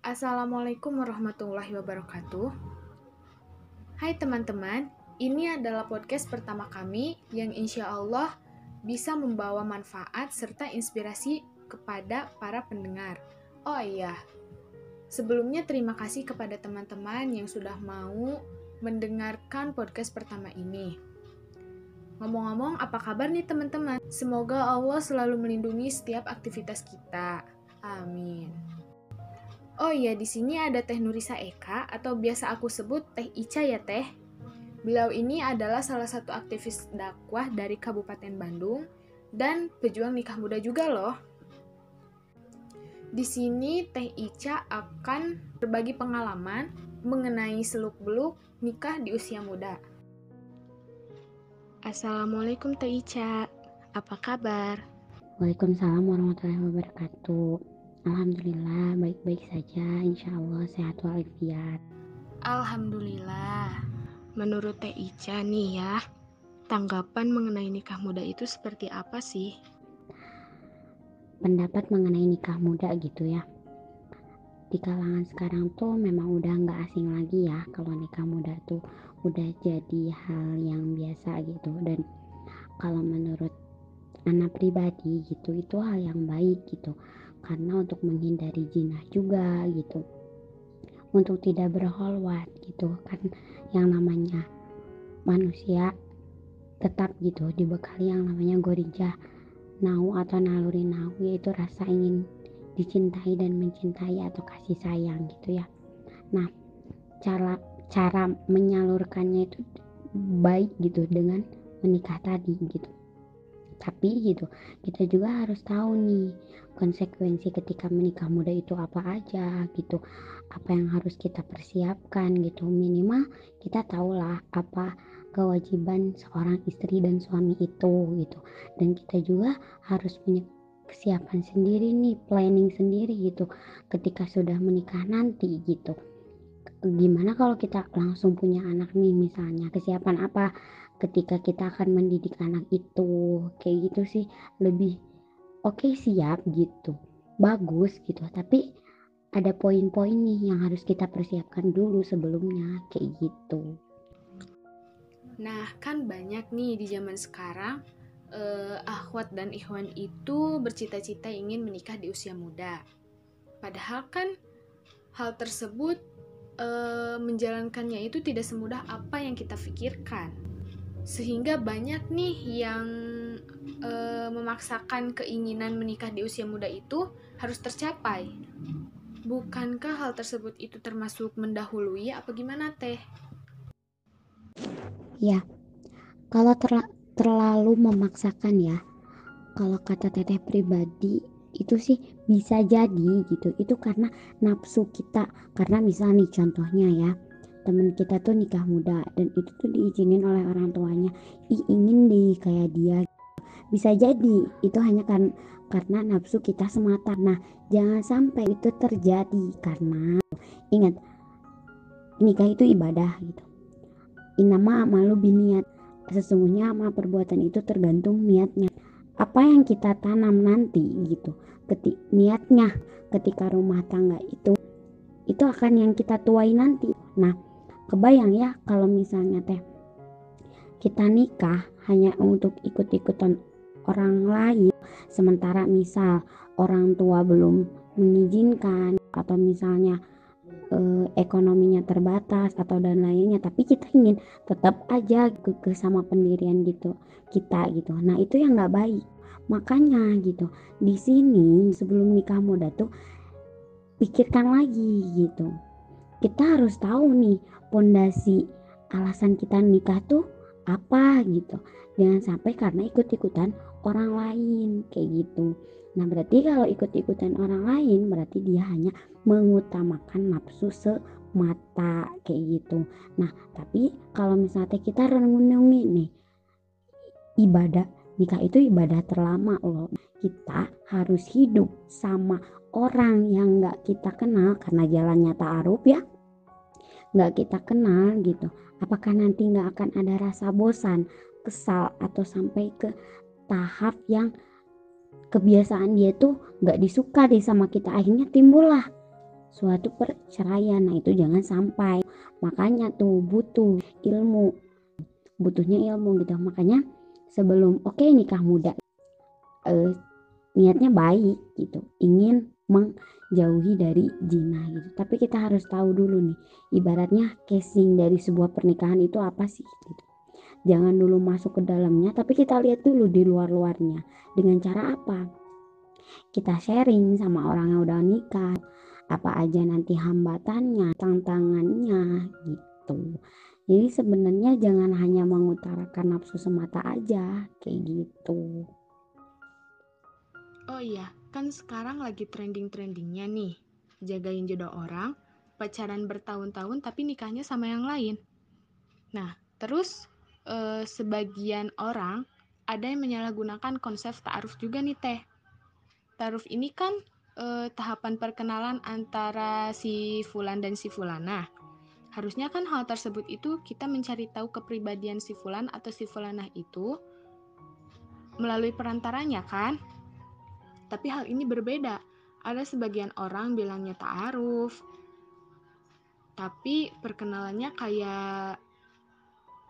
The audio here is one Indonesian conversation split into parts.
Assalamualaikum warahmatullahi wabarakatuh. Hai teman-teman, ini adalah podcast pertama kami yang insya Allah bisa membawa manfaat serta inspirasi kepada para pendengar. Oh iya, sebelumnya terima kasih kepada teman-teman yang sudah mau mendengarkan podcast pertama ini. Ngomong-ngomong, apa kabar nih teman-teman? Semoga Allah selalu melindungi setiap aktivitas kita. Amin. Oh iya, di sini ada Teh Nurisa Eka atau biasa aku sebut Teh Ica ya Teh. Beliau ini adalah salah satu aktivis dakwah dari Kabupaten Bandung dan pejuang nikah muda juga loh. Di sini Teh Ica akan berbagi pengalaman mengenai seluk-beluk nikah di usia muda. Assalamualaikum Teh Ica, apa kabar? Waalaikumsalam warahmatullahi wabarakatuh. Alhamdulillah, baik-baik saja, insya Allah sehat walafiat. Alhamdulillah. Menurut Teh Ica nih ya, tanggapan mengenai nikah muda itu seperti apa sih? Pendapat mengenai nikah muda gitu ya, di kalangan sekarang tuh memang udah gak asing lagi ya. Kalau nikah muda tuh udah jadi hal yang biasa gitu. Dan kalau menurut anak pribadi gitu, itu hal yang baik gitu, karena untuk menghindari zina juga gitu, untuk tidak berkholwat gitu kan, yang namanya manusia tetap gitu dibekali yang namanya gorijah nau atau naluri nau, yaitu rasa ingin dicintai dan mencintai atau kasih sayang gitu ya. Nah, cara menyalurkannya itu baik gitu dengan menikah tadi gitu. Tapi gitu, kita juga harus tahu nih konsekuensi ketika menikah muda itu apa aja gitu, apa yang harus kita persiapkan gitu. Minimal kita tahulah apa kewajiban seorang istri dan suami itu gitu. Dan kita juga harus punya kesiapan sendiri nih, planning sendiri gitu ketika sudah menikah nanti gitu. Gimana kalau kita langsung punya anak nih misalnya, kesiapan apa ketika kita akan mendidik anak itu, kayak gitu sih lebih oke, siap gitu, bagus gitu. Tapi ada poin-poin nih yang harus kita persiapkan dulu sebelumnya, kayak gitu. Nah, kan banyak nih di zaman sekarang akhwat dan ikhwan itu bercita-cita ingin menikah di usia muda. Padahal kan hal tersebut menjalankannya itu tidak semudah apa yang kita pikirkan. Sehingga banyak nih yang memaksakan keinginan menikah di usia muda itu harus tercapai. Bukankah hal tersebut itu termasuk mendahului apa gimana Teh? Ya, kalau terlalu memaksakan ya, kalau kata Teteh pribadi itu sih bisa jadi gitu. Itu karena nafsu kita, karena misalnya nih contohnya ya, temen kita tuh nikah muda dan itu tuh diizinin oleh orang tuanya, ingin deh kayak dia. Bisa jadi itu hanya karena nafsu kita semata. Nah, jangan sampai itu terjadi, karena ingat, nikah itu ibadah gitu. Innama a'malu binniyat, sesungguhnya amal perbuatan itu tergantung niatnya. Apa yang kita tanam nanti gitu, niatnya ketika rumah tangga itu akan yang kita tuai nanti. Nah, kebayang ya kalau misalnya Teh kita nikah hanya untuk ikut-ikutan orang lain, sementara misal orang tua belum mengizinkan atau misalnya ekonominya terbatas atau dan lainnya, tapi kita ingin tetap aja ke sama pendirian gitu kita gitu. Nah, itu yang nggak baik. Makanya gitu, di sini sebelum nikah muda tuh pikirkan lagi gitu. Kita harus tahu nih pondasi alasan kita nikah tuh apa gitu. Jangan sampai karena ikut-ikutan orang lain kayak gitu. Nah, berarti kalau ikut-ikutan orang lain berarti dia hanya mengutamakan nafsu semata kayak gitu. Nah, tapi kalau misalnya kita renungi nih, ibadah nikah itu ibadah terlama loh. Kita harus hidup sama orang yang gak kita kenal, karena jalannya ta'aruf ya, gak kita kenal gitu. Apakah nanti gak akan ada rasa bosan, kesal, atau sampai ke tahap yang kebiasaan dia tuh gak disuka deh sama kita, akhirnya timbullah suatu perceraian. Nah itu jangan sampai, makanya tuh butuhnya ilmu gitu. Makanya sebelum nikah muda, niatnya baik gitu, ingin menjauhi dari zina gitu. Tapi kita harus tahu dulu nih, ibaratnya casing dari sebuah pernikahan itu apa sih gitu. Jangan dulu masuk ke dalamnya, tapi kita lihat dulu di luar-luarnya. Dengan cara apa? Kita sharing sama orang yang udah nikah, apa aja nanti hambatannya, tantangannya gitu. Jadi sebenarnya jangan hanya mengutarakan nafsu semata aja, kayak gitu. Oh iya, kan sekarang lagi trending-trendingnya nih, jagain jodoh orang, pacaran bertahun-tahun tapi nikahnya sama yang lain. Nah, terus sebagian orang ada yang menyalahgunakan konsep ta'aruf juga nih teh. Ta'aruf ini kan tahapan perkenalan antara si fulan dan si fulanah. Harusnya kan hal tersebut itu kita mencari tahu kepribadian si fulan atau si fulanah itu melalui perantaranya kan. Tapi hal ini berbeda. Ada sebagian orang bilangnya ta'aruf, tapi perkenalannya kayak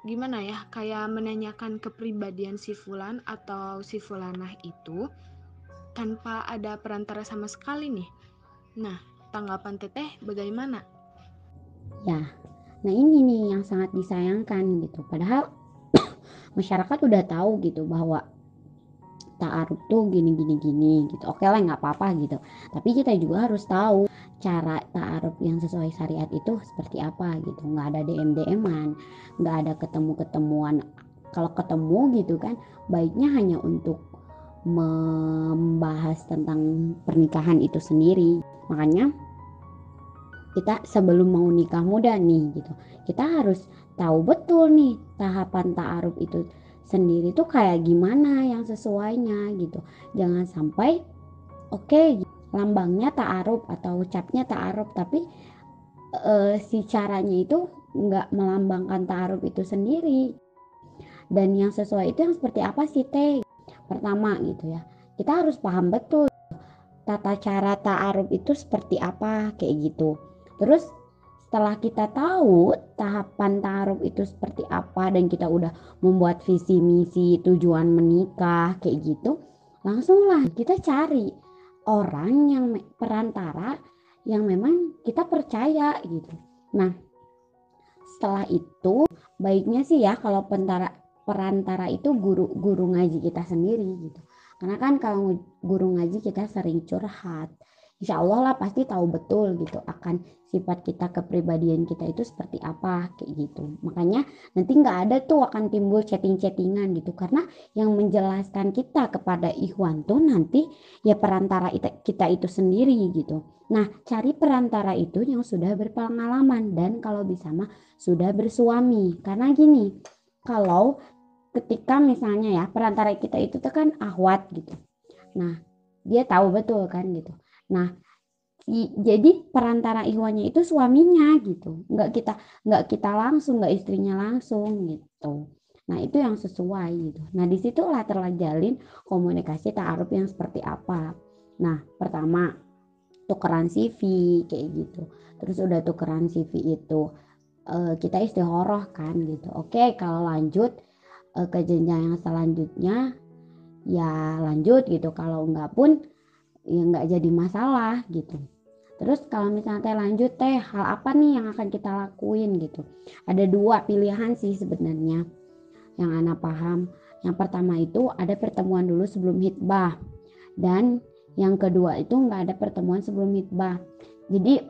gimana ya, kayak menanyakan kepribadian si fulan atau si fulanah itu tanpa ada perantara sama sekali nih. Nah, tanggapan teteh bagaimana? Ya, nah ini nih yang sangat disayangkan gitu. Padahal masyarakat udah tahu gitu bahwa ta'aruf tuh gini gitu. Oke lah, nggak apa-apa gitu. Tapi kita juga harus tahu cara ta'aruf yang sesuai syariat itu seperti apa gitu. Nggak ada DM-DM-an, nggak ada ketemu-ketemuan. Kalau ketemu gitu kan, baiknya hanya untuk membahas tentang pernikahan itu sendiri. Makanya kita sebelum mau nikah muda nih gitu, kita harus tahu betul nih tahapan ta'aruf itu sendiri tuh kayak gimana yang sesuainya gitu. Jangan sampai lambangnya ta'aruf atau ucapnya ta'aruf, tapi si caranya itu nggak melambangkan ta'aruf itu sendiri. Dan yang sesuai itu yang seperti apa sih teh? Pertama gitu ya, kita harus paham betul tata cara ta'aruf itu seperti apa kayak gitu. Terus setelah kita tahu tahapan ta'aruf itu seperti apa dan kita udah membuat visi misi tujuan menikah kayak gitu, langsunglah kita cari orang yang perantara yang memang kita percaya gitu. Nah, setelah itu baiknya sih ya kalau perantara itu guru ngaji kita sendiri gitu. Karena kan kalau guru ngaji kita sering curhat, Insya Allah lah pasti tahu betul gitu akan sifat kita, kepribadian kita itu seperti apa kayak gitu. Makanya nanti nggak ada tuh akan timbul chatting-chattingan gitu, karena yang menjelaskan kita kepada ikhwan tuh nanti ya perantara kita itu sendiri gitu. Nah, cari perantara itu yang sudah berpengalaman dan kalau bisa mah sudah bersuami. Karena gini, kalau ketika misalnya ya perantara kita itu tuh kan akhwat gitu, nah dia tahu betul kan gitu. Nah, jadi perantara ikhwannya itu suaminya gitu, nggak kita langsung, nggak istrinya langsung gitu. Nah, itu yang sesuai gitu. Nah, disitulah terjalin komunikasi ta'aruf yang seperti apa. Nah, pertama tukeran CV kayak gitu. Terus udah tukeran CV itu kita istikharah kan gitu. Oke, kalau lanjut ke jenjang yang selanjutnya ya lanjut gitu. Kalau enggak pun ya nggak jadi masalah gitu. Terus kalau misalnya teh lanjut teh, hal apa nih yang akan kita lakuin gitu? Ada dua pilihan sih sebenarnya yang Ana paham. Yang pertama itu ada pertemuan dulu sebelum hitbah, dan yang kedua itu nggak ada pertemuan sebelum hitbah. Jadi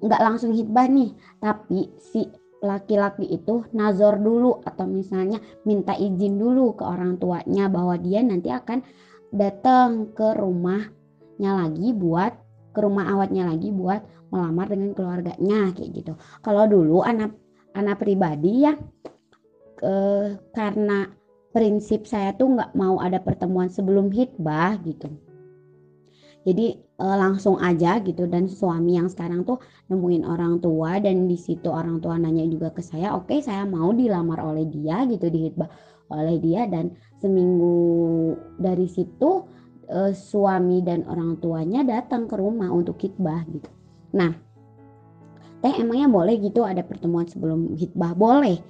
nggak langsung hitbah nih, tapi si laki-laki itu nazor dulu atau misalnya minta izin dulu ke orang tuanya bahwa dia nanti akan datang ke rumah awatnya lagi buat melamar dengan keluarganya kayak gitu. Kalau dulu anak pribadi ya, karena prinsip saya tuh nggak mau ada pertemuan sebelum hitbah gitu. Jadi langsung aja gitu, dan suami yang sekarang tuh nemuin orang tua dan di situ orang tua nanya juga ke saya, oke, saya mau dilamar oleh dia gitu, dihitbah oleh dia, dan seminggu dari situ suami dan orang tuanya datang ke rumah untuk hitbah gitu. Nah, teh emangnya boleh gitu ada pertemuan sebelum khitbah? Boleh,